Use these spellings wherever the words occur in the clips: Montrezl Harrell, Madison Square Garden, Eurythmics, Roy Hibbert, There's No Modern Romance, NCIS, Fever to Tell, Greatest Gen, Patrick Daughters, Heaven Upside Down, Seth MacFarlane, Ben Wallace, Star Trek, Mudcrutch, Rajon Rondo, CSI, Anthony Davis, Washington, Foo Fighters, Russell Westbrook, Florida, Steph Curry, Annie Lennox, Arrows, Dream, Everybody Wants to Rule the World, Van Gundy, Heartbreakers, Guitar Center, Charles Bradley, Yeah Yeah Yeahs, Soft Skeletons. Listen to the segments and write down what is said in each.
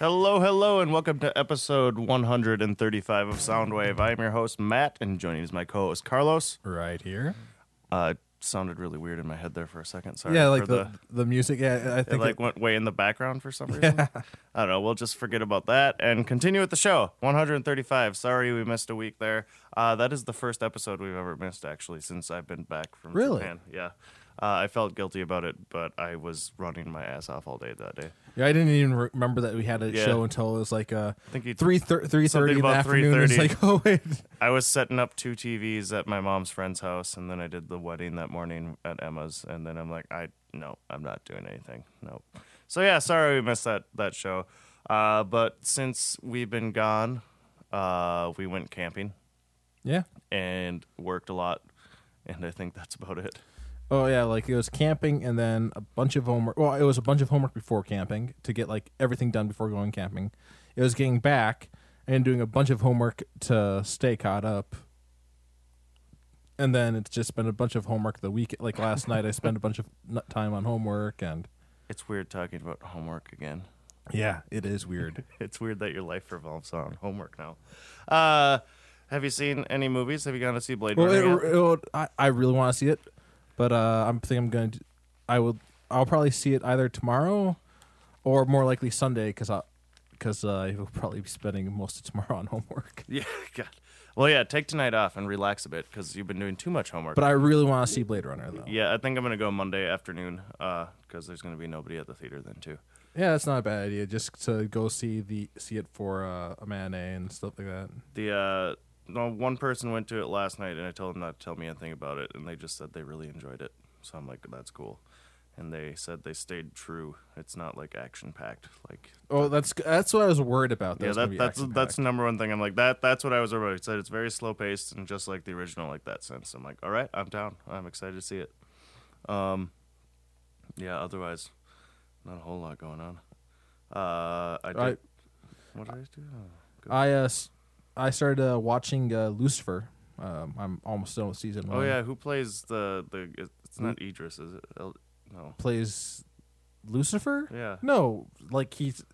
Hello, hello, and welcome to episode 135 of Soundwave. I am your host, Matt, and joining is my co-host, Carlos. Right here. It sounded really weird in my head there for a second. Sorry. Yeah, like the music. Yeah, I think it went way in the background for some reason. Yeah. I don't know. We'll just forget about that and continue with the show. 135. Sorry we missed a week there. That is the first episode we've ever missed, actually, since I've been back from Japan. Yeah. I felt guilty about it, but I was running my ass off all day that day. Yeah, I didn't even remember that we had a show until it was like 3:30 in the afternoon. It's like, oh, wait. I was setting up two TVs at my mom's friend's house, and then I did the wedding that morning at Emma's, and then I'm like, I'm not doing anything. Nope. So, yeah, sorry we missed that show. But since we've been gone, we went camping. Yeah. And worked a lot, and I think that's about it. Oh, yeah, like it was camping and then a bunch of homework. Well, it was a bunch of homework before camping to get like everything done before going camping. It was getting back and doing a bunch of homework to stay caught up. And then it's just been a bunch of homework the week. Like last night, I spent a bunch of time on homework. And it's weird talking about homework again. Yeah, it is weird. It's weird that your life revolves on homework now. Have you seen any movies? Have you gone to see Blade Runner? I really want to see it. But I'll probably see it either tomorrow or more likely Sunday because I will probably be spending most of tomorrow on homework. Yeah, God. Well, yeah, take tonight off and relax a bit because you've been doing too much homework. But I really want to see Blade Runner, though. Yeah, I think I'm going to go Monday afternoon because there's going to be nobody at the theater then, too. Yeah, that's not a bad idea, just to go see it for a matinee and stuff like that. No, one person went to it last night, and I told them not to tell me anything about it, and they just said they really enjoyed it. So I'm like, that's cool. And they said they stayed true. It's not like action packed. Like, oh, that's what I was worried about. Yeah, that's the number one thing. I'm like that's what I was worried about. It said it's very slow paced and just like the original, like that sense. I'm like, all right, I'm down. I'm excited to see it. Yeah. Otherwise, not a whole lot going on. What did I do? I started watching Lucifer. I'm almost done with season 1. Oh, yeah. Who plays the it's not Idris, is it? No. Plays Lucifer? Yeah. No. Like, it's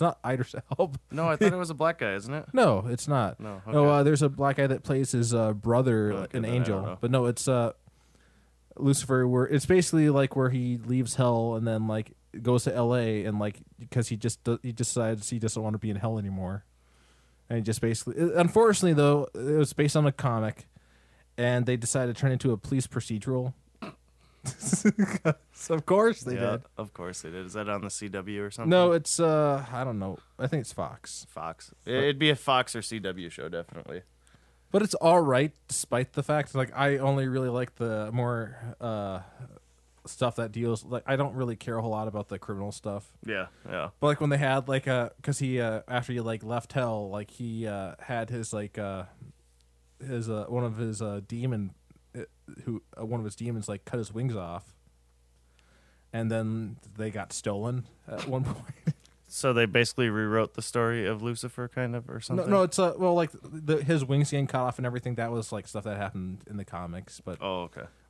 not Idris Elba. No, I thought it was a black guy, isn't it? No, it's not. No, okay. No, there's a black guy that plays his brother, an angel. But no, it's Lucifer, where it's basically like where he leaves hell and then, like, goes to L.A. and, like, because he decides he doesn't want to be in hell anymore. And just basically, unfortunately, though, it was based on a comic, and they decided to turn it into a police procedural. Of course they did. Of course they did. Is that on the CW or something? No, it's, I don't know. I think it's Fox. Fox. It'd be a Fox or CW show, definitely. But it's all right, despite the fact, like, I only really like the more stuff that deals, like, I don't really care a whole lot about the criminal stuff. Yeah. But like when they had like because he after he like left hell, like he had his like his one of his demon who one of his demons like cut his wings off, and then they got stolen at one point. So they basically rewrote the story of Lucifer, kind of, or something. No, it's well, like his wings getting cut off and everything. That was like stuff that happened in the comics, but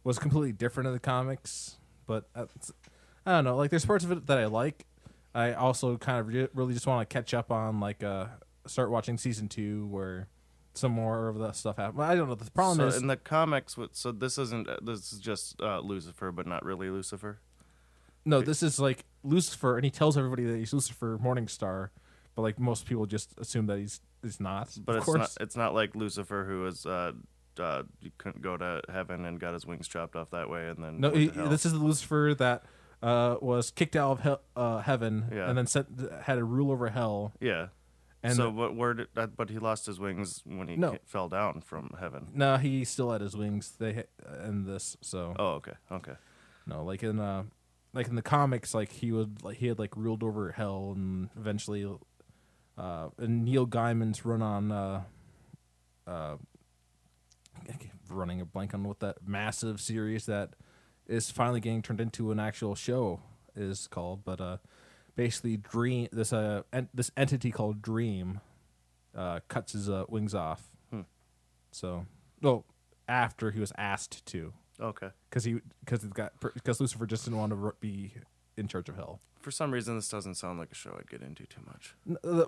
was completely different in the comics. But I don't know. Like, there's parts of it that I like. I also kind of really just want to catch up on, like, start watching season 2 where some more of that stuff happened. I don't know. The problem is in the comics. So this is just Lucifer, but not really Lucifer. No, this is like Lucifer, and he tells everybody that he's Lucifer Morningstar, but like most people just assume that he's not. But it's not like Lucifer, who is. You couldn't go to heaven and got his wings chopped off that way, and then this is the Lucifer that was kicked out of heaven, and then had a rule over hell. Yeah, and so but he lost his wings when he fell down from heaven. No, he still had his wings. They in this, so okay. No, like in the comics, like he had ruled over hell, and eventually, and Neil Gaiman's run on. I keep running a blank on what that massive series that is finally getting turned into an actual show is called, but basically Dream, this entity called Dream, cuts his wings off So, well, after he was asked to. Okay. Because Lucifer just didn't want to be in charge of Hell. For some reason, this doesn't sound like a show I'd get into too much.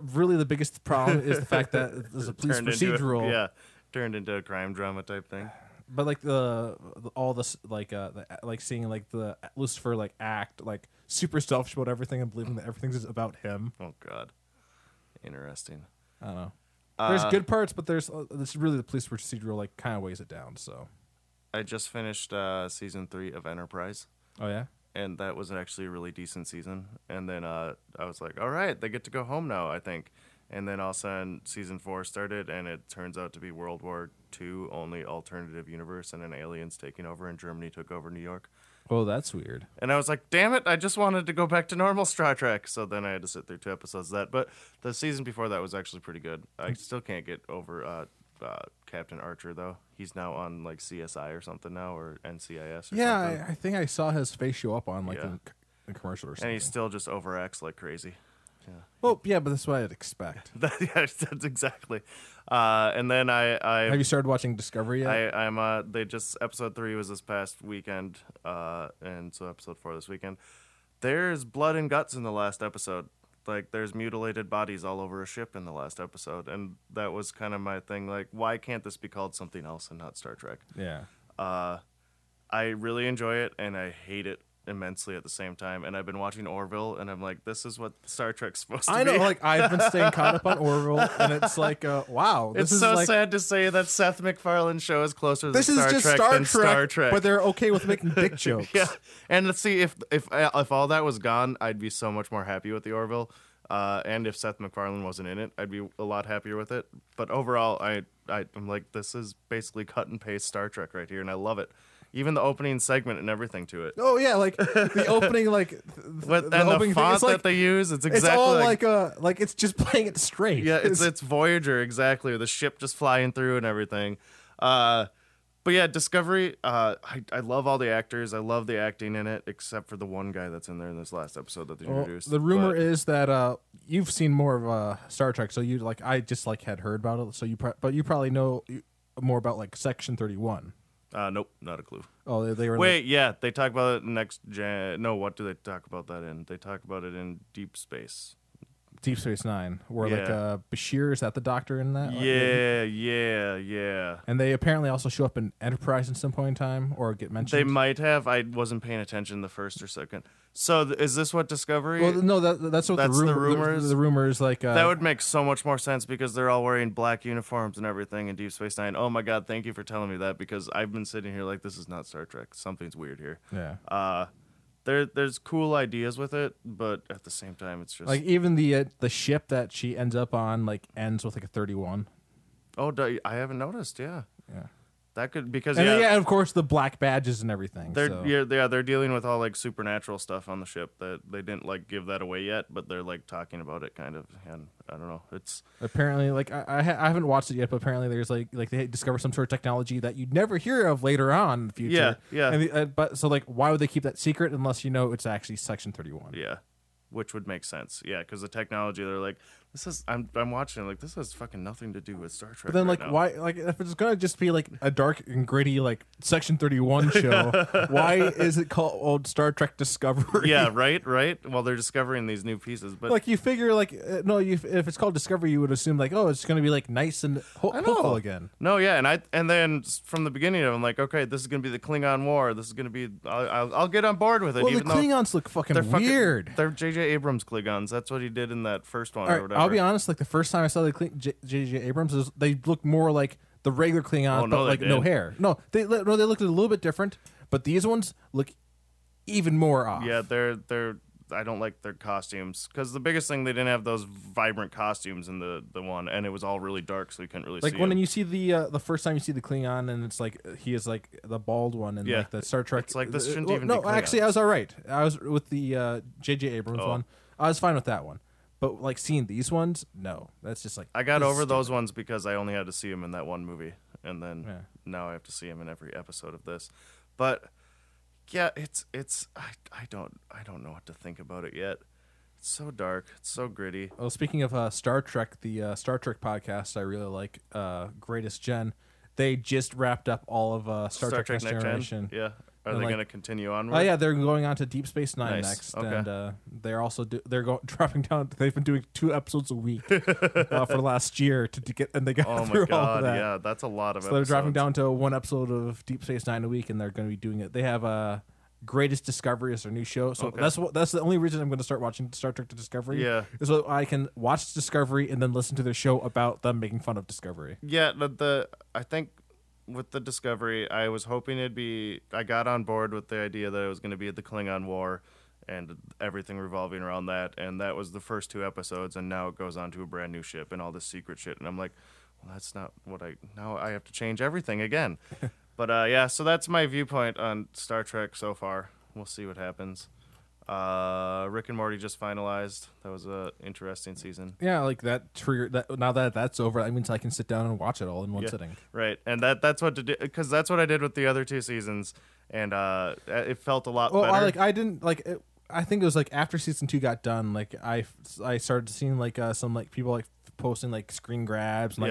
Really, the biggest problem is the fact that there's a police procedural. Turned into a crime drama type thing. But like seeing Lucifer act super selfish about everything and believing that everything's just about him. Oh God, interesting. I don't know. There's good parts, but there's really the police procedural kind of weighs it down. So I just finished season 3 of Enterprise. Oh yeah, and that was actually a really decent season. And then I was like, all right, they get to go home now, I think. And then all of a sudden, season 4 started, and it turns out to be World War Two, only alternative universe, and an alien's taking over, and Germany took over New York. Oh, that's weird. And I was like, damn it, I just wanted to go back to normal Star Trek. So then I had to sit through 2 episodes of that. But the season before that was actually pretty good. I still can't get over Captain Archer, though. He's now on, CSI or something now, or NCIS or something. Yeah, I think I saw his face show up on, the commercial or something. And he still just overacts like crazy. Yeah. Well, yeah, but that's what I'd expect. That's exactly. And then I have you started watching Discovery yet? I'm. They just episode 3 was this past weekend, and so episode 4 this weekend. There's blood and guts in the last episode. There's mutilated bodies all over a ship in the last episode, and that was kind of my thing. Why can't this be called something else and not Star Trek? Yeah. I really enjoy it, and I hate it immensely at the same time, and I've been watching Orville, and I'm like, this is what Star Trek's supposed to be. I know, I've been staying caught up on Orville, and it's wow. It's so sad to say that Seth MacFarlane's show is closer to Star Trek, but they're okay with making dick jokes. Yeah, and let's see, if all that was gone, I'd be so much more happy with the Orville, and if Seth MacFarlane wasn't in it, I'd be a lot happier with it, but overall, I'm like, this is basically cut and paste Star Trek right here, and I love it. Even the opening segment and everything to it. Oh yeah, the opening, the font that they use. It's exactly it's just playing it straight. Yeah, it's Voyager exactly, or the ship just flying through and everything. But yeah, Discovery. I love all the actors. I love the acting in it, except for the one guy that's in there in this last episode that they introduced. The rumor is that you've seen more of Star Trek, so you I just had heard about it. So you probably know more about Section 31. Nope, not a clue. Oh, they were. Wait, yeah, they talk about it next gen. No, what do they talk about that in? They talk about it in Deep Space Nine, where Bashir is that the doctor in that? Yeah. And they apparently also show up in Enterprise at some point in time, or get mentioned. They might have. I wasn't paying attention the first or second. So is this what Discovery? Well, no, that's the rumor. The rumor is that would make so much more sense because they're all wearing black uniforms and everything in Deep Space Nine. Oh my God, thank you for telling me that because I've been sitting here this is not Star Trek. Something's weird here. Yeah. There's cool ideas with it, but at the same time, it's just even the ship that she ends up on ends with a 31. Oh, I haven't noticed. Yeah. That could and of course the black badges and everything. They're dealing with all supernatural stuff on the ship that they didn't give that away yet, but they're talking about it kind of. And I don't know. It's apparently I haven't watched it yet, but apparently there's they discover some sort of technology that you'd never hear of later on in the future. Yeah. And so why would they keep that secret unless it's actually Section 31? Yeah. Which would make sense, yeah, because the technology they're this is I'm watching it, this has fucking nothing to do with Star Trek. But then why if it's gonna just be a dark and gritty Section 31 show, why is it called old Star Trek Discovery? Yeah, right. Well, they're discovering these new pieces, but you figure if it's called Discovery, you would assume it's gonna be nice and hopeful again. No, yeah, and then from the beginning of it, I'm okay, this is gonna be the Klingon War. This is gonna be I'll get on board with it. Well, even the Klingons look fucking weird. They're JJ Abrams Klingons. That's what he did in that first one. Right, or whatever. I'll be honest. The first time I saw the J.J. Abrams, they looked more like the regular Klingons, no hair. No, they looked a little bit different. But these ones look even more off. Yeah, they're. I don't like their costumes because the biggest thing they didn't have those vibrant costumes in the one, and it was all really dark, so you couldn't really see. When you see the first time you see the Klingon, and it's he is the bald one, and the Star Trek. It's this shouldn't even. No, be actually, I was all right. I was with the J.J. Abrams one. I was fine with that one, but seeing these ones, no, that's just I got over those ones because I only had to see them in that one movie, and then now I have to see them in every episode of this, but. Yeah, it's I don't know what to think about it yet. It's so dark, it's so gritty. Well, speaking of Star Trek, the Star Trek podcast I really like, Greatest Gen, They just wrapped up all of Star Trek Next Generation. Yeah. Are they going to continue on with it? Yeah, they're going on to Deep Space Nine next. Okay. And they're also dropping down. They've been doing 2 episodes a week for last year to get, and they got through all of that. Oh, my God, yeah. That's a lot of episodes. They're dropping down to 1 episode of Deep Space Nine a week, and they're going to be doing it. They have Greatest Discovery as their new show. So that's the only reason I'm going to start watching Star Trek to Discovery. Yeah. Is so I can watch Discovery and then listen to their show about them making fun of Discovery. Yeah, but I think... with the Discovery, I was hoping it'd be... I got on board with the idea that it was going to be the Klingon War and everything revolving around that, and that was the first 2 episodes, and now it goes on to a brand new ship and all this secret shit, and I'm like, well, that's not what I... Now I have to change everything again. But, yeah, so that's my viewpoint on Star Trek so far. We'll see what happens. Rick and Morty just finalized. That was a interesting season. Yeah, like that trigger. That, now that that's over, that means I can sit down and watch it all in one sitting. Right, and that's what to do, because that's what I did with the other 2 seasons, and it felt a lot better. Well, I think it was like after season 2 got done, like I started seeing like some like people like posting like screen grabs and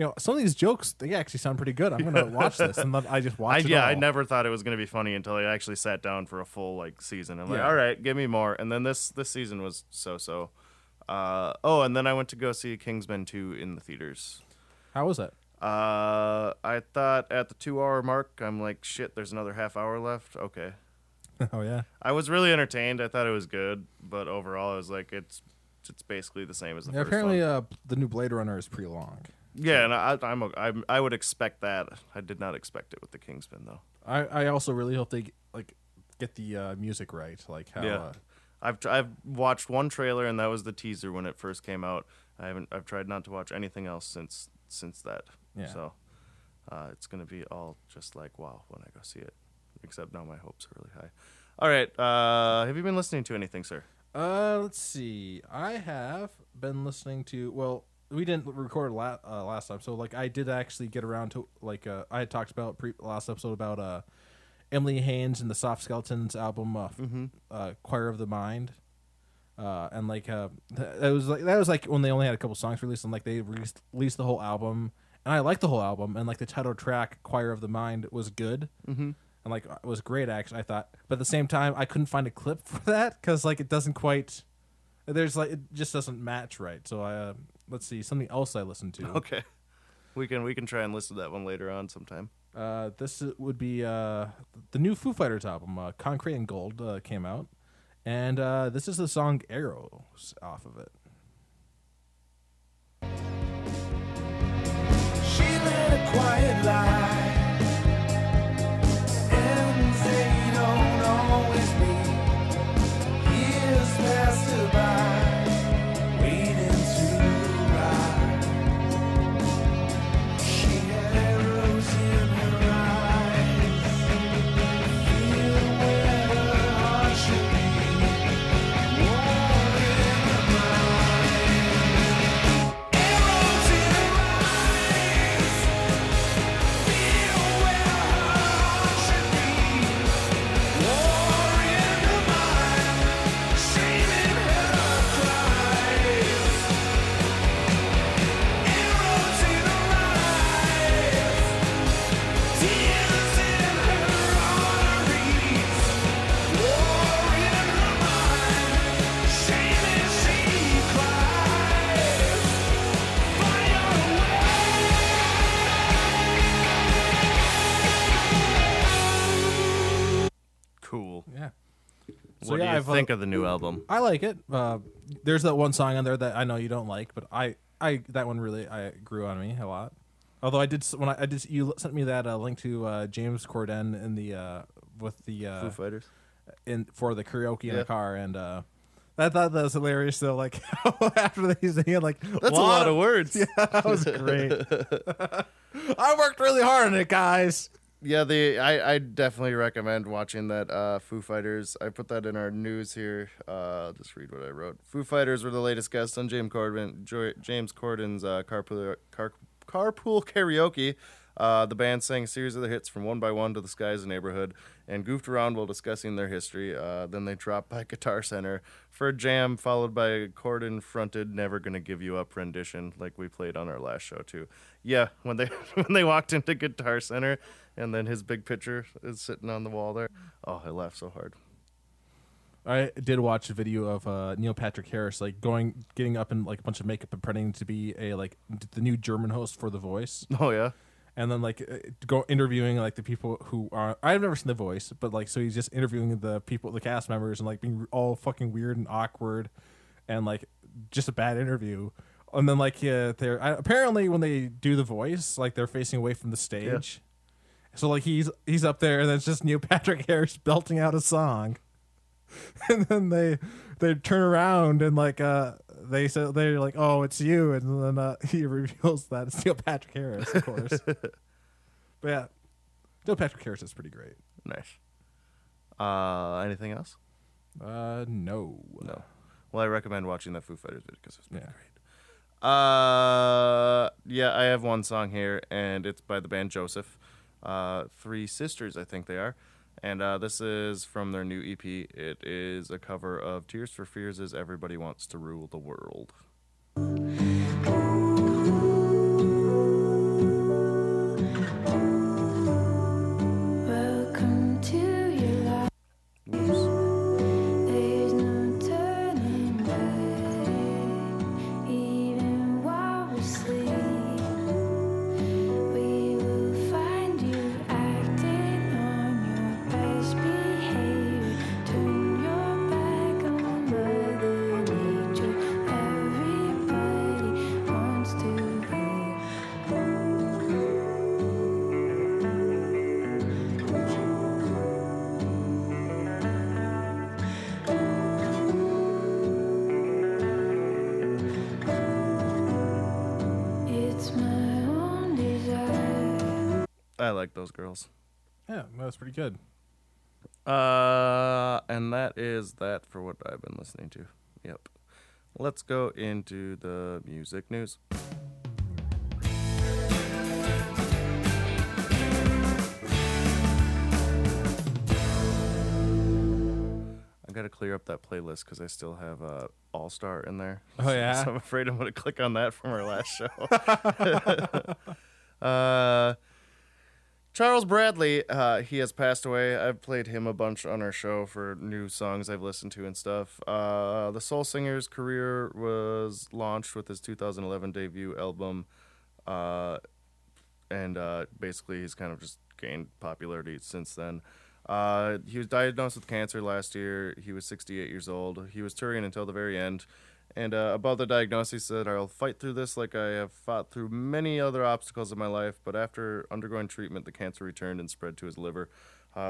you know, some of these jokes, they actually sound pretty good. I'm going to watch this. And I just watched it all. I never thought it was going to be funny until I actually sat down for a full season. I'm like, all right, give me more. And then this season was so-so. And then I went to go see Kingsman 2 in the theaters. How was it? I thought at the 2-hour mark, I'm like, shit, there's another half hour left. Okay. Oh, yeah. I was really entertained. I thought it was good. But overall, I was like, it's basically the same as the first one. Apparently, the new Blade Runner is pretty long. Yeah, and I would expect that. I did not expect it with the Kingsman though. I also really hope they get the music right. Like how I've watched one trailer and that was the teaser when it first came out. I've tried not to watch anything else since that. Yeah. So it's gonna be all just like wow when I go see it. Except now my hopes are really high. All right. Have you been listening to anything, sir? Let's see. I have been listening to we didn't record last time, so I did actually get around to I had talked about last episode about Emily Haynes and the Soft Skeletons album, Choir of the Mind, and that was when they only had a couple songs released, and they released the whole album, and I liked the whole album, and the title track Choir of the Mind was good, and it was great actually I thought, but at the same time I couldn't find a clip for that because it doesn't quite. There's it just doesn't match right. So let's see something else I listened to. Okay, we can try and listen to that one later on sometime. This would be the new Foo Fighters album, Concrete and Gold, came out, and this is the song Arrows off of it. She led a quiet life, and they don't always meet. Years passed her by. What do you think of the new album? I like it. There's that one song on there that I know you don't like, but I that one really grew on me a lot. Although you sent me that link to James Corden in the with the Foo Fighters for the karaoke in the car, and I thought that was hilarious. Though, after he had that's a lot of words. Yeah, that was great. I worked really hard on it, guys. Yeah, I definitely recommend watching that Foo Fighters. I put that in our news here. I'll just read what I wrote. Foo Fighters were the latest guest on James Corden's Carpool Karaoke, The band sang a series of their hits from One by One to The Sky is a Neighborhood and goofed around while discussing their history. Then they dropped by Guitar Center for a jam, followed by a Corden-fronted Never Gonna Give You Up rendition like we played on our last show, too. Yeah, when they walked into Guitar Center and then his big picture is sitting on the wall there. Oh, I laughed so hard. I did watch a video of Neil Patrick Harris like getting up in like a bunch of makeup and pretending to be the new German host for The Voice. Oh yeah, and then go interviewing like the people who are. I've never seen The Voice, but so he's just interviewing the people, the cast members, and being all fucking weird and awkward, and just a bad interview. And then they're apparently when they do The Voice, they're facing away from the stage, yeah. So he's up there, and it's just Neil Patrick Harris belting out a song. And then they turn around and they said they're like, oh, it's you, and then he reveals that it's Neil Patrick Harris, of course. But yeah, Neil Patrick Harris is pretty great. Nice. Anything else? No. Well, I recommend watching that Foo Fighters video because it's pretty great. Yeah, I have one song here, and it's by the band Joseph, Three Sisters, I think they are. And this is from their new EP. It is a cover of Tears for Fears' as Everybody Wants to Rule the World. Welcome to your life. There's no turning back, even while we sleep. We will find you acting on your own. Behave, turn your back on Mother Nature. Everybody wants to go. It's my own desire. I like those girls. Yeah, that was pretty good. And that is that for what I've been listening to. Yep. Let's go into the music news. I've got to clear up that playlist because I still have All Star in there. Oh, yeah? So I'm afraid I'm going to click on that from our last show. Charles Bradley, he has passed away. I've played him a bunch on our show for new songs I've listened to and stuff. The soul singer's career was launched with his 2011 debut album, and basically he's kind of just gained popularity since then. He was diagnosed with cancer last year. He was 68 years old. He was touring until the very end. And about the diagnosis, he said, I'll fight through this like I have fought through many other obstacles in my life. But after undergoing treatment, the cancer returned and spread to his liver,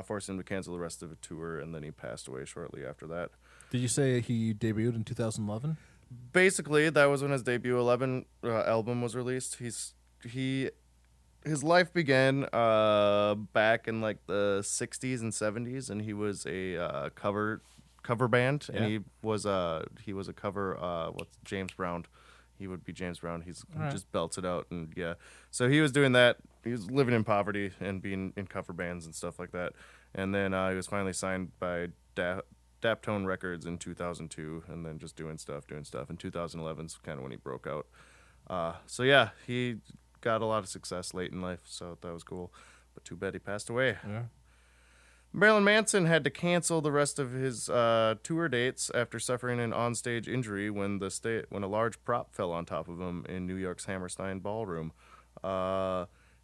forcing him to cancel the rest of the tour. And then he passed away shortly after that. Did you say he debuted in 2011? Basically, that was when his debut album was released. His life began back in the 60s and 70s, and he was a cover band, and yeah. he was a cover. What's James Brown? He would be James Brown. He just belts it out, and yeah. So he was doing that. He was living in poverty and being in cover bands and stuff like that. And then he was finally signed by Daptone Records in 2002, and then just doing stuff. In 2011 is kind of when he broke out. So yeah, he got a lot of success late in life, so that was cool. But too bad he passed away. Yeah. Marilyn Manson had to cancel the rest of his tour dates after suffering an onstage injury when a large prop fell on top of him in New York's Hammerstein Ballroom.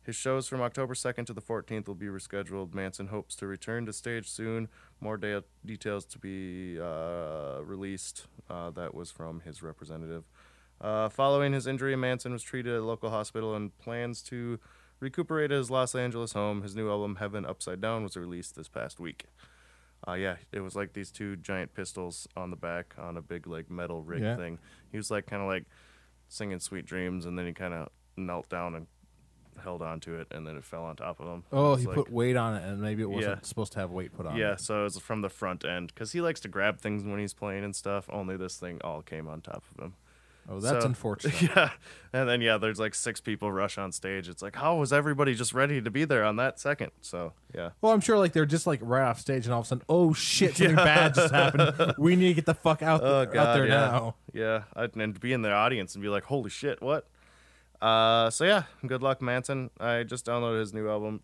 His shows from October 2nd to the 14th will be rescheduled. Manson hopes to return to stage soon. More details to be released. That was from his representative. Following his injury, Manson was treated at a local hospital and plans to recuperate at his Los Angeles home. His new album, Heaven Upside Down, was released this past week. Yeah, it was like these two giant pistols on the back on a big metal rig thing. He was kind of singing Sweet Dreams, and then he kind of knelt down and held onto it, and then it fell on top of him. Oh, he put weight on it, and maybe it wasn't supposed to have weight put on it. Yeah, so it was from the front end, because he likes to grab things when he's playing and stuff, only this thing all came on top of him. Oh, that's unfortunate. Yeah. And then, yeah, there's like 6 people rush on stage. It's like, how was everybody just ready to be there on that second? So, yeah. Well, I'm sure like they're just like right off stage and all of a sudden, oh shit, something bad just happened. We need to get the fuck out there now. Yeah. And be in the audience and be like, holy shit, what? So yeah, good luck, Manson. I just downloaded his new album.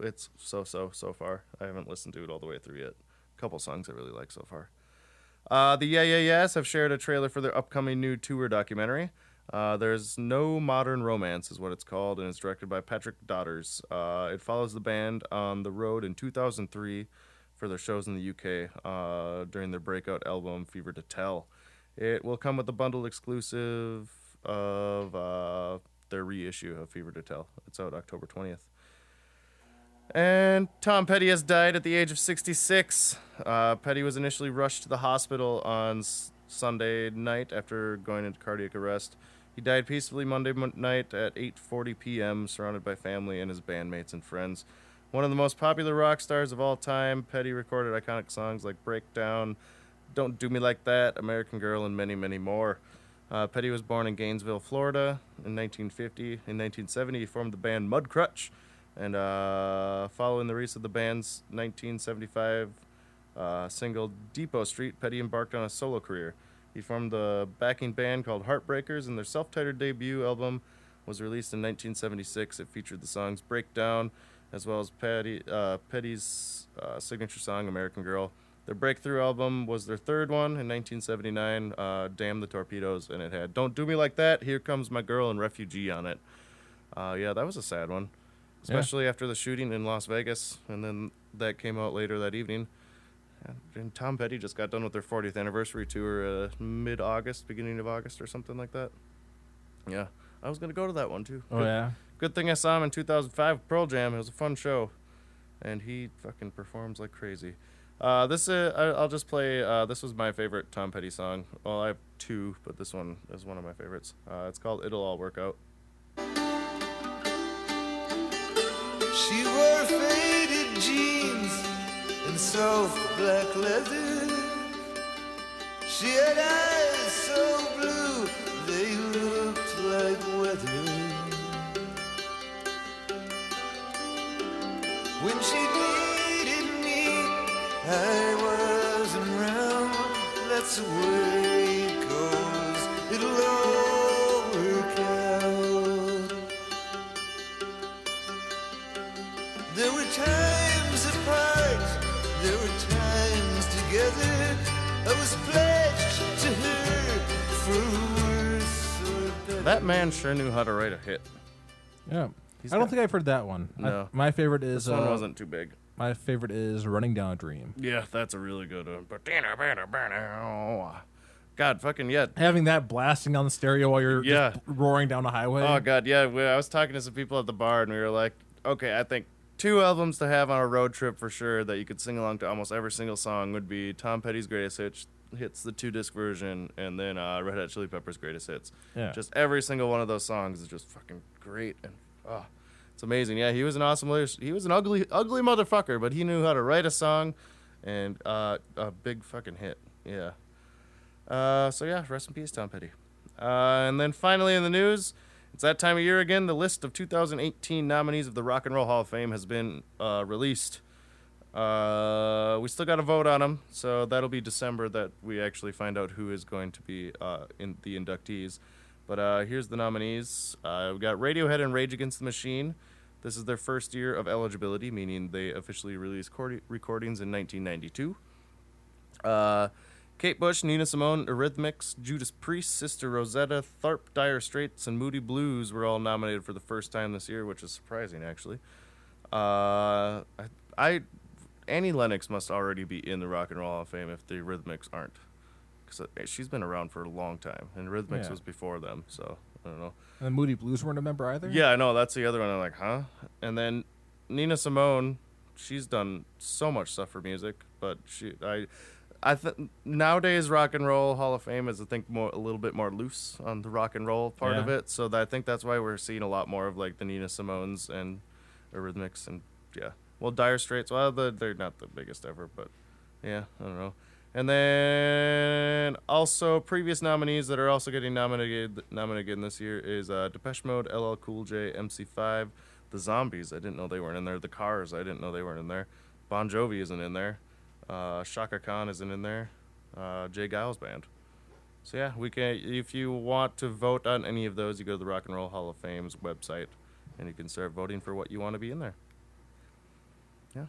It's so far. I haven't listened to it all the way through yet. A couple songs I really like so far. The Yeah Yeah Yeahs have shared a trailer for their upcoming new tour documentary. There's No Modern Romance is what it's called, and it's directed by Patrick Daughters. It follows the band on the road in 2003 for their shows in the UK during their breakout album, Fever to Tell. It will come with a bundle exclusive of their reissue of Fever to Tell. It's out October 20th. And Tom Petty has died at the age of 66. Petty was initially rushed to the hospital on Sunday night after going into cardiac arrest. He died peacefully Monday night at 8:40 p.m., surrounded by family and his bandmates and friends. One of the most popular rock stars of all time, Petty recorded iconic songs like Breakdown, Don't Do Me Like That, American Girl, and many, many more. Petty was born in Gainesville, Florida in 1950. In 1970, he formed the band Mudcrutch. And following the release of the band's 1975 single Depot Street, Petty embarked on a solo career. He formed the backing band called Heartbreakers, and their self-titled debut album was released in 1976. It featured the songs Breakdown, as well as Petty's signature song, American Girl. Their breakthrough album was their third one in 1979, Damn the Torpedoes, and it had Don't Do Me Like That, Here Comes My Girl, and Refugee on it. Yeah, that was a sad one. Especially after the shooting in Las Vegas, and then that came out later that evening. And Tom Petty just got done with their 40th anniversary tour mid-August, beginning of August or something like that. Yeah, I was going to go to that one, too. Oh, yeah? Good thing I saw him in 2005 with Pearl Jam. It was a fun show, and he fucking performs like crazy. I'll just play, this was my favorite Tom Petty song. Well, I have 2, but this one is one of my favorites. It's called It'll All Work Out. She wore faded jeans and soft black leather. She had eyes so blue they looked like weather. When she needed me, I wasn't around. That's the way it goes. It'll all work out. There were times apart, there were times together. I was pledged to her for worse or better. That man sure knew how to write a hit. Yeah. I don't think I've heard that one. No. My favorite is... This one wasn't too big. My favorite is Running Down a Dream. Yeah, that's a really good one. God, fucking yeah. Having that blasting on the stereo while you're just roaring down the highway. Oh, God, yeah. I was talking to some people at the bar, and we were like, okay, I think... 2 albums to have on a road trip for sure that you could sing along to almost every single song would be Tom Petty's Greatest Hits, the 2-disc version, and then Red Hot Chili Peppers' Greatest Hits. Yeah. Just every single one of those songs is just fucking great, and it's amazing. Yeah, he was an awesome lyricist. He was an ugly motherfucker, but he knew how to write a song and a big fucking hit. Yeah. So yeah, rest in peace, Tom Petty. And then finally in the news... It's that time of year again. The list of 2018 nominees of the Rock and Roll Hall of Fame has been released. We still got to vote on them, so that'll be December that we actually find out who is going to be in the inductees. But here's the nominees. We've got Radiohead and Rage Against the Machine. This is their first year of eligibility, meaning they officially released recordings in 1992. Kate Bush, Nina Simone, Eurythmics, Judas Priest, Sister Rosetta, Tharp, Dire Straits, and Moody Blues were all nominated for the first time this year, which is surprising, actually. Annie Lennox must already be in the Rock and Roll Hall of Fame if the Eurythmics aren't, because she's been around for a long time, and Eurythmics was before them, so I don't know. And the Moody Blues weren't a member either? Yeah, I know, that's the other one. I'm like, huh? And then Nina Simone, she's done so much stuff for music, but nowadays Rock and Roll Hall of Fame is, I think, a little bit more loose on the rock and roll part of it. So I think that's why we're seeing a lot more of like the Nina Simones and Eurythmics and Dire Straits. Well, they're not the biggest ever, but I don't know. And then also previous nominees that are also getting nominated again this year is Depeche Mode, LL Cool J, MC5, The Zombies. I didn't know they weren't in there. The Cars. I didn't know they weren't in there. Bon Jovi isn't in there. Chaka Khan isn't in there. Jay Giles Band. So yeah, we can. If you want to vote on any of those, you go to the Rock and Roll Hall of Fame's website, and you can start voting for what you want to be in there. Yeah.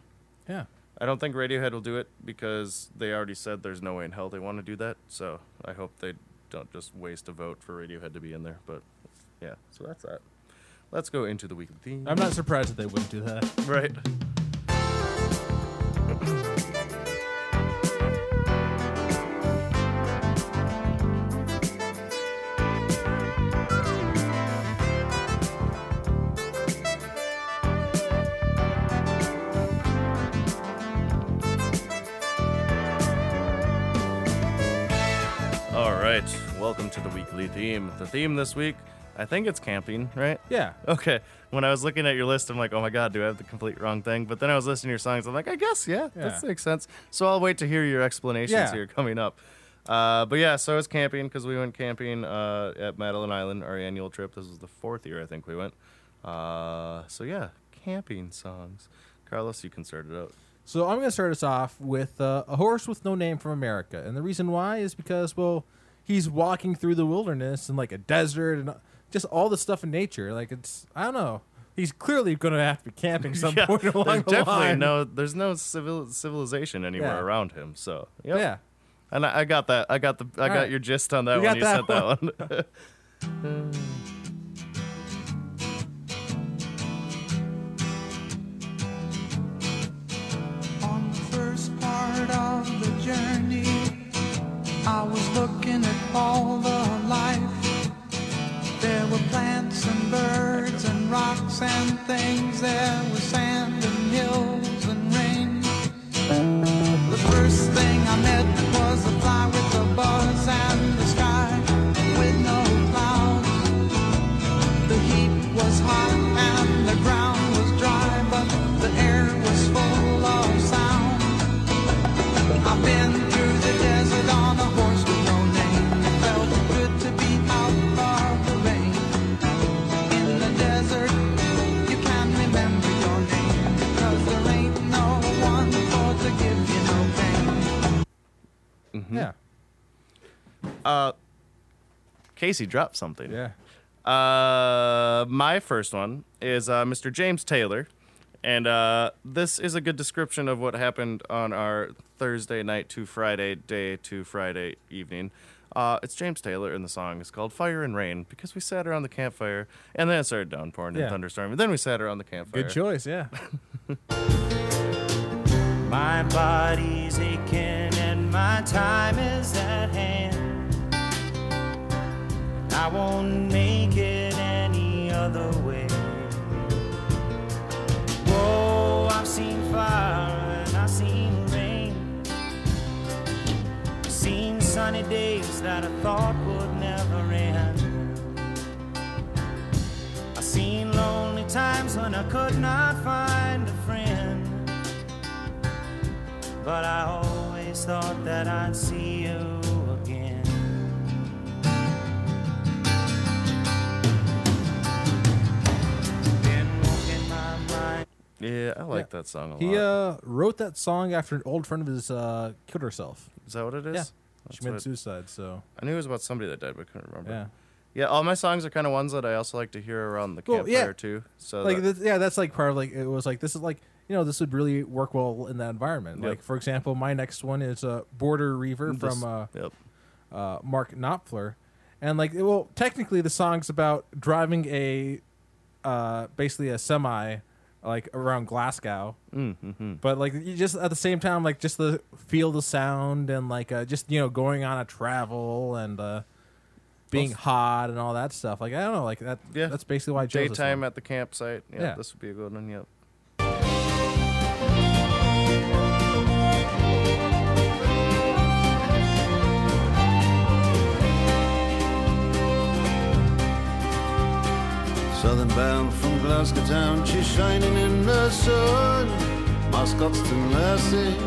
Yeah. I don't think Radiohead will do it because they already said there's no way in hell they want to do that. So I hope they don't just waste a vote for Radiohead to be in there. But yeah, so that's that. Let's go into the weekly theme. I'm not surprised that they wouldn't do that. Right. Welcome to the weekly theme. The theme this week, I think it's camping, right? Yeah. Okay. When I was looking at your list, I'm like, oh my God, do I have the complete wrong thing? But then I was listening to your songs. I'm like, I guess, yeah. That makes sense. So I'll wait to hear your explanations here coming up. But yeah, so it's camping because we went camping at Madeline Island, our annual trip. This was the fourth year I think we went. So yeah, camping songs. Carlos, you can start it out. So I'm going to start us off with A Horse With No Name from America. And the reason why is because, well, he's walking through the wilderness and like a desert and just all the stuff in nature. Like it's, I don't know. He's clearly going to have to be camping some point along the line. No, there's no civilization anywhere around him. So yeah. And I got that. I got your gist on that when you said that one. On the first part of the journey, I was looking at all the life. There were plants and birds and rocks and things. There was sand and hills and rain. The first thing I met was a fly with a buzz and the sky with no clouds. The heat was hot and the ground was dry, but the air was full of sound. I've been through the desert on a horse with no name. It felt good to be out of the rain. In the desert, you can remember your name, because there ain't no one for to give you no pain. Mm-hmm. Yeah. Casey dropped something. Yeah. My first one is Mr. James Taylor. And this is a good description of what happened on our Thursday night to Friday day to Friday evening. It's James Taylor, and the song is called Fire and Rain, because we sat around the campfire, and then it started downpouring and thunderstorming, and then we sat around the campfire. Good choice, yeah. My body's aching and my time is at hand. I won't make it any other way. Oh, I've seen fire and I've seen rain. I've seen sunny days that I thought would never end. I've seen lonely times when I could not find a friend. But I always thought that I'd see you again. Been walking my mind. Yeah, I like that song a lot. He wrote that song after an old friend of his killed herself. Is that what it is? Yeah. She made suicide, so... I knew it was about somebody that died, but I couldn't remember. Yeah, all my songs are kind of ones that I also like to hear around the campfire, too. So like, that's like part of, like, it was like, this is like, you know, this would really work well in that environment. Yep. Like, for example, my next one is Border Reaver from Mark Knopfler. And, like, well, technically the song's about driving a, basically a semi... like around Glasgow, but like you just at the same time, like just the feel, the sound, and like just you know going on a travel and being hot and all that stuff. Like I don't know, like that. Yeah. That's basically why I chose this one. Daytime at the campsite. Yeah, this would be a good one. Yep. Southern bound from Glasgow town, she's shining in the sun. Mascots to nursing,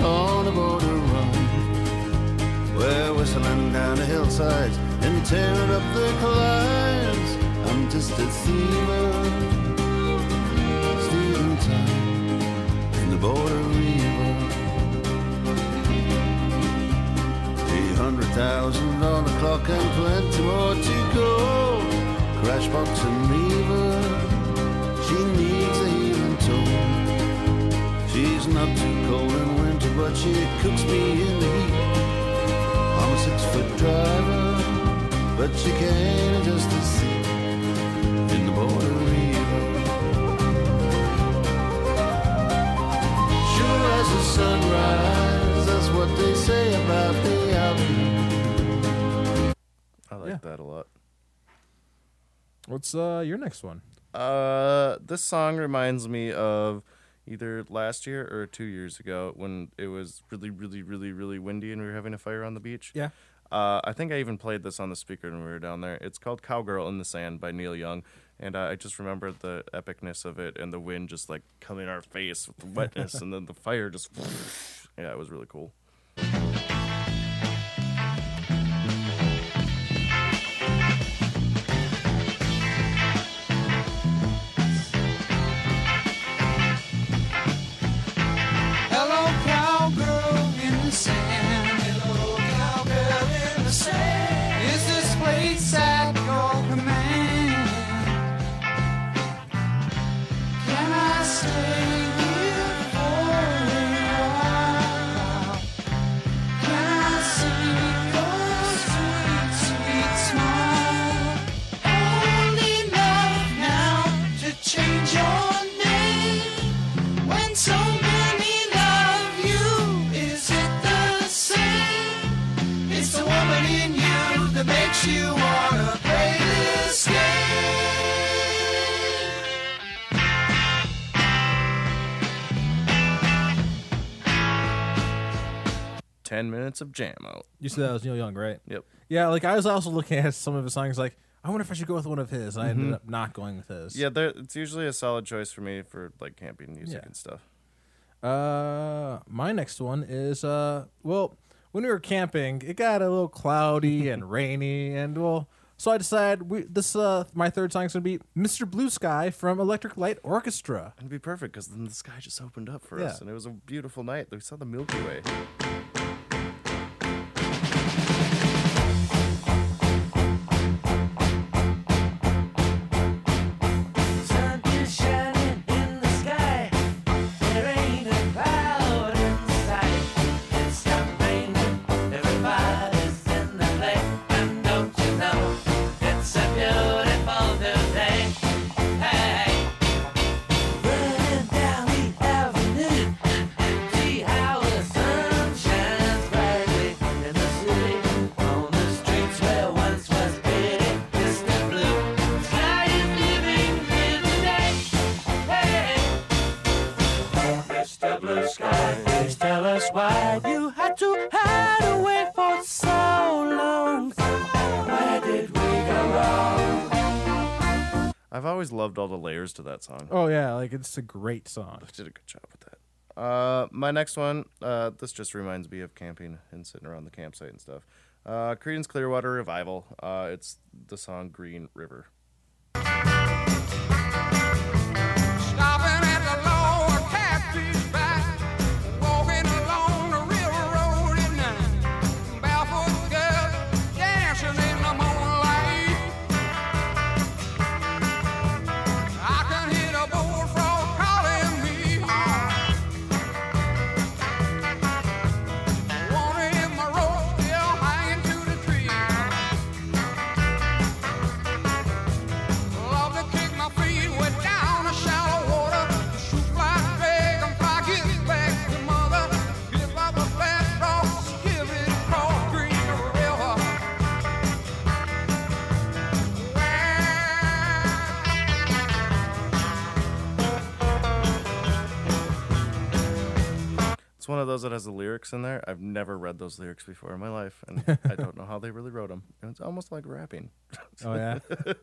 on a border run. We're whistling down the hillsides and tearing up the climbs. I'm just a seaman, stealing time in the border river. $300,000 on the clock and plenty more to go. Crashbox and Reva, she needs a healing toll. She's not too cold in winter, but she cooks me in the heat. I'm a 6-foot driver, but she can't adjust the seat in the border river. Sure as the sunrise, that's what they say about the album. I like that a lot. What's your next one? This song reminds me of either last year or 2 years ago when it was really, really, really, really windy and we were having a fire on the beach. Yeah. I think I even played this on the speaker when we were down there. It's called Cowgirl in the Sand by Neil Young. And I just remember the epicness of it and the wind just like coming in our face with the wetness and then the fire just... Yeah, it was really cool. Of jam out. You said that was Neil Young, right? Yep. Yeah, like I was also looking at some of his songs, like I wonder if I should go with one of his, and I ended up not going with his. Yeah, it's usually a solid choice for me for like camping music and stuff. My next one is well, when we were camping, it got a little cloudy and rainy, and so I decided my third song's gonna be "Mr. Blue Sky" from Electric Light Orchestra. It'd be perfect because then the sky just opened up for us, and it was a beautiful night. We saw the Milky Way. Loved all the layers to that song. Oh yeah, like it's a great song. I did a good job with that. My next one, this just reminds me of camping and sitting around the campsite and stuff. Creedence Clearwater Revival. It's the song Green River. It's one of those that has the lyrics in there. I've never read those lyrics before in my life, and I don't know how they really wrote them. And it's almost like rapping. Oh, yeah? What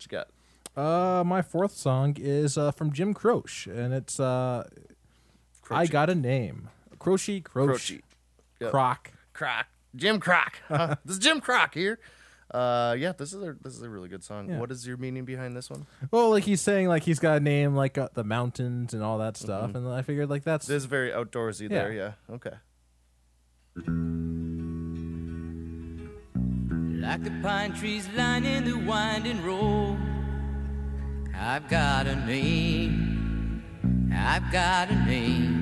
you got? My fourth song is from Jim Croce, and it's I Got a Name. Croce. Yep. Croc. Jim Croc. This is Jim Croc here. Yeah, this is a really good song. Yeah. What is your meaning behind this one? Well, like he's saying, like he's got a name, like the mountains and all that stuff, mm-hmm. and I figured like that's this is very outdoorsy. Yeah. There, yeah, okay. Like the pine trees lining the winding road, I've got a name. I've got a name.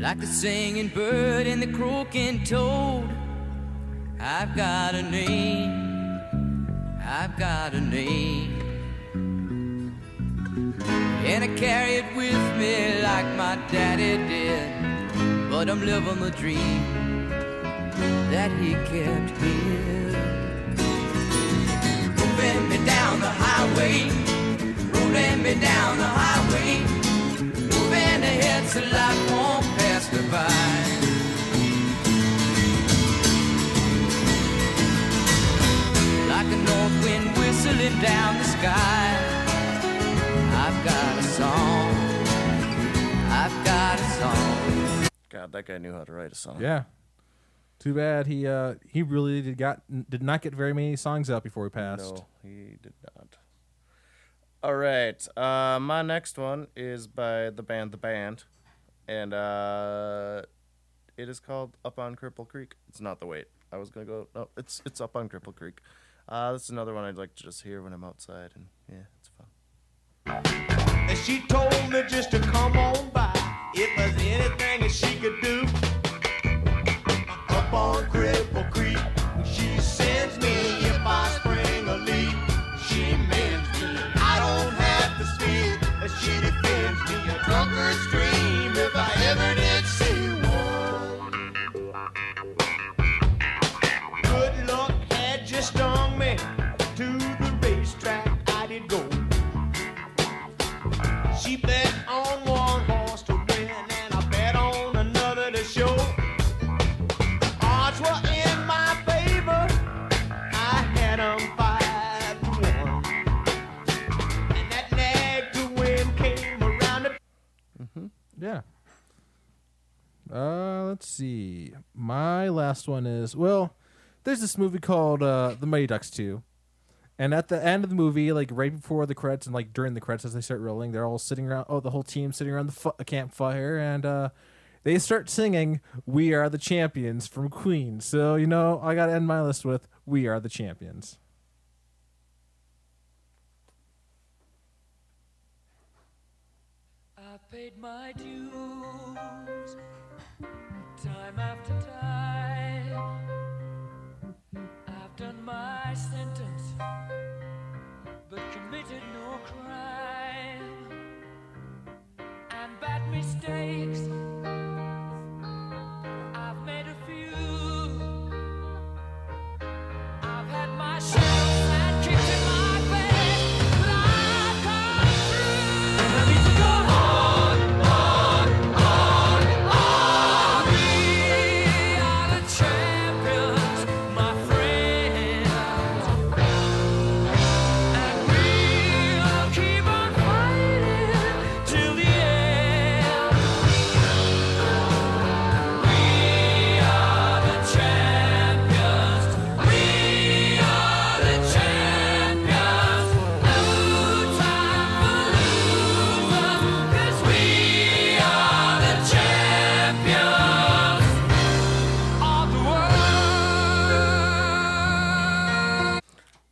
Like the singing bird and the croaking toad. I've got a name, I've got a name, and I carry it with me like my daddy did, but I'm living the dream that he kept here. Rolling me down the highway, rolling me down the highway, moving ahead so life won't pass me by. Like a north wind whistling down the sky, I've got a song, I've got a song. God, that guy knew how to write a song. Yeah. Too bad he really did not get very many songs out before he passed. No, he did not. All right. My next one is by the band. And it is called Up on Cripple Creek. It's not The Wait. I was going to go. No, it's Up on Cripple Creek. This is another one I'd like to just hear when I'm outside, and yeah, it's fun. And she told me just to come on by if there's anything that she could do. Up on Cripple Creek, she sends me if I spring a leak. She mends me, I don't have to speak. She defends me, a drunkard's dream if I ever did see one. Good luck had just done. To the racetrack I did go. She bet on one horse to win, and I bet on another to show. The odds were in my favor, I had 'em 5-1. And that nag to win came around the... Mm-hmm. Yeah. Let's see. My last one is... Well, there's this movie called The Mighty Ducks 2. And at the end of the movie, like right before the credits and like during the credits as they start rolling, they're all sitting around, the whole team sitting around the campfire, and they start singing We Are the Champions from Queen. So, you know, I got to end my list with We Are the Champions. I paid my dues time after time. I've done my sentence but committed no crime, and bad mistakes I've made a few. I've had my share and kicked in my face, but I come through. And I need to go on. We are the champions, my friend.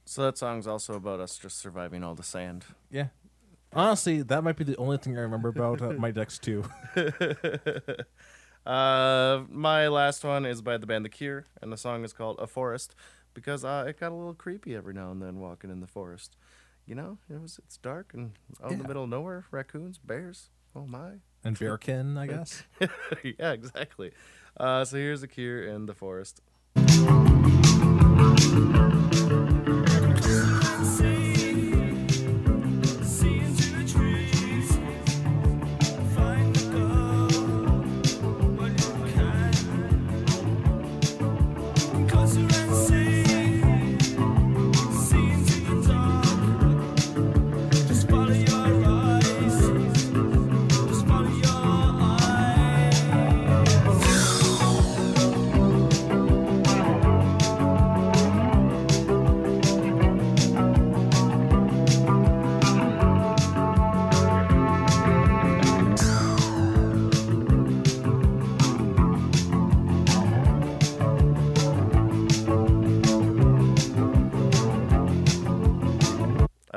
So that song's also about us just surviving all the sand. Yeah. Honestly, that might be the only thing I remember about My Ducks 2. My last one is by the band The Cure, and the song is called A Forest, because it got a little creepy every now and then walking in the forest. You know, it's dark and out in the middle of nowhere, raccoons, bears, oh my. And bearkin, I guess. Yeah, exactly. So here's The Cure and The Forest.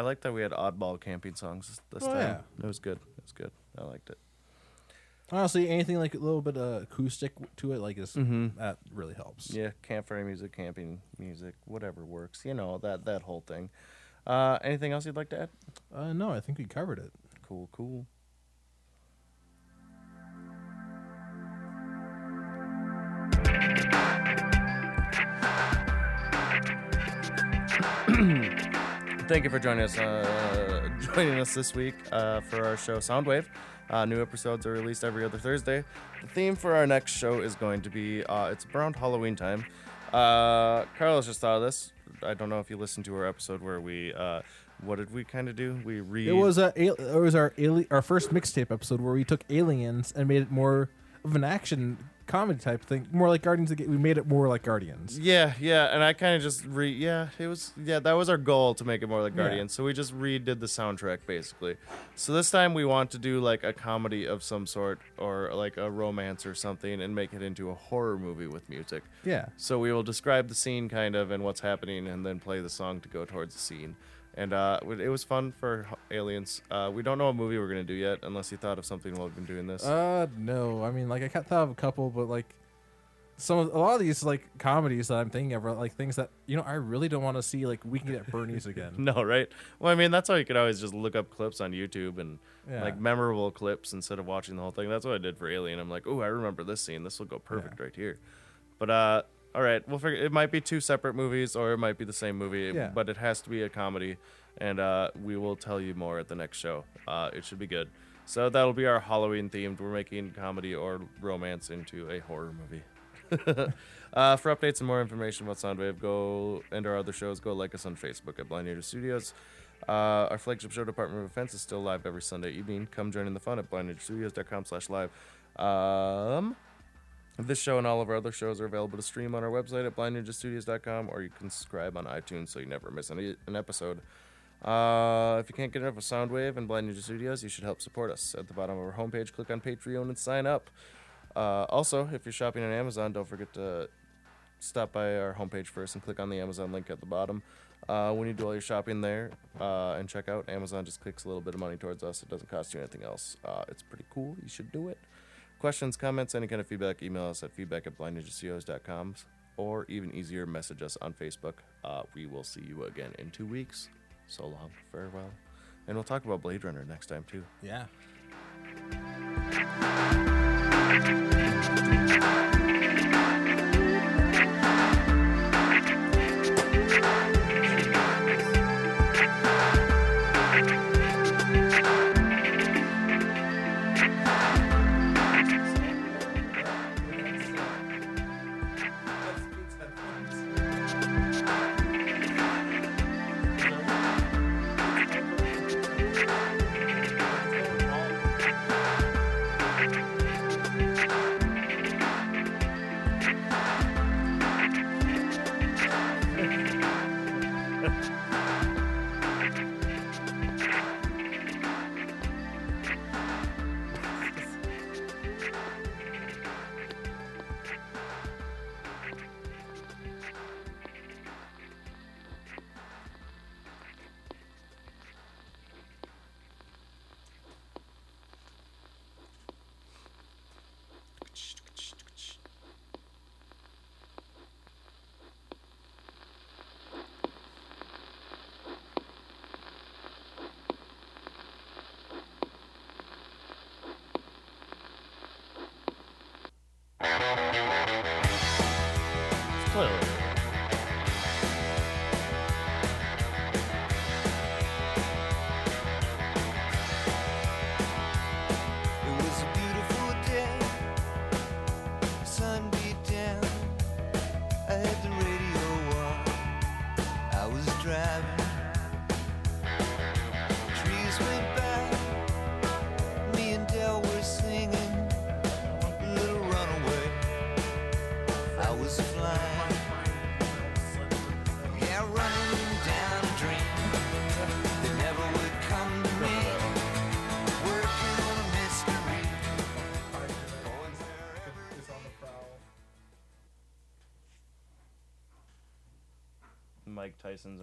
I like that we had oddball camping songs this time. Yeah. It was good. It was good. I liked it. Honestly, anything like a little bit of acoustic to it, like this, that really helps. Yeah, campfire music, camping music, whatever works. You know, that whole thing. Anything else you'd like to add? No, I think we covered it. Cool, cool. Thank you for joining us this week for our show Soundwave. New episodes are released every other Thursday. The theme for our next show is going to be, it's around Halloween time. Carlos just thought of this. I don't know if you listened to our episode where we, what did we kind of do? It was our first mixtape episode where we took aliens and made it more of an action comedy type thing, more like Guardians. We made it more like Guardians. Yeah, and I kind of just that was our goal, to make it more like Guardians. Yeah. So we just redid the soundtrack basically. So this time we want to do like a comedy of some sort, or like a romance or something, and make it into a horror movie with music. Yeah. So we will describe the scene kind of and what's happening, and then play the song to go towards the scene. And it was fun for aliens. We don't know what movie we're going to do yet, unless you thought of something while we've been doing this. No. I mean, like, I thought of a couple, but, like, a lot of these, like, comedies that I'm thinking of are, like, things that, you know, I really don't want to see, like, Weekend at Bernie's again. No, right? Well, I mean, that's how you could always just look up clips on YouTube and, like, memorable clips instead of watching the whole thing. That's what I did for Alien. I'm like, oh, I remember this scene. This will go perfect right here. But, all right, we'll figure. It might be two separate movies, or it might be the same movie, but it has to be a comedy, and we will tell you more at the next show. It should be good. So that'll be our Halloween themed. We're making comedy or romance into a horror movie. For updates and more information about Soundwave, and our other shows, go like us on Facebook at Blind Native Studios. Our flagship show, Department of Defense, is still live every Sunday evening. Come join in the fun at blindnativstudios.com/live. This show and all of our other shows are available to stream on our website at blindninjastudios.com, or you can subscribe on iTunes so you never miss an episode. If you can't get enough of Soundwave and Blind Ninja Studios, you should help support us. At the bottom of our homepage, click on Patreon and sign up. Also, if you're shopping on Amazon, don't forget to stop by our homepage first and click on the Amazon link at the bottom. When you do all your shopping there and check out, Amazon just clicks a little bit of money towards us. It doesn't cost you anything else. It's pretty cool. You should do it. Questions, comments, any kind of feedback, email us at feedback@blindninjastudios.com, or even easier, message us on Facebook. We will see you again in 2 weeks. So long, farewell. And we'll talk about Blade Runner next time, too. Yeah. Mike Tyson's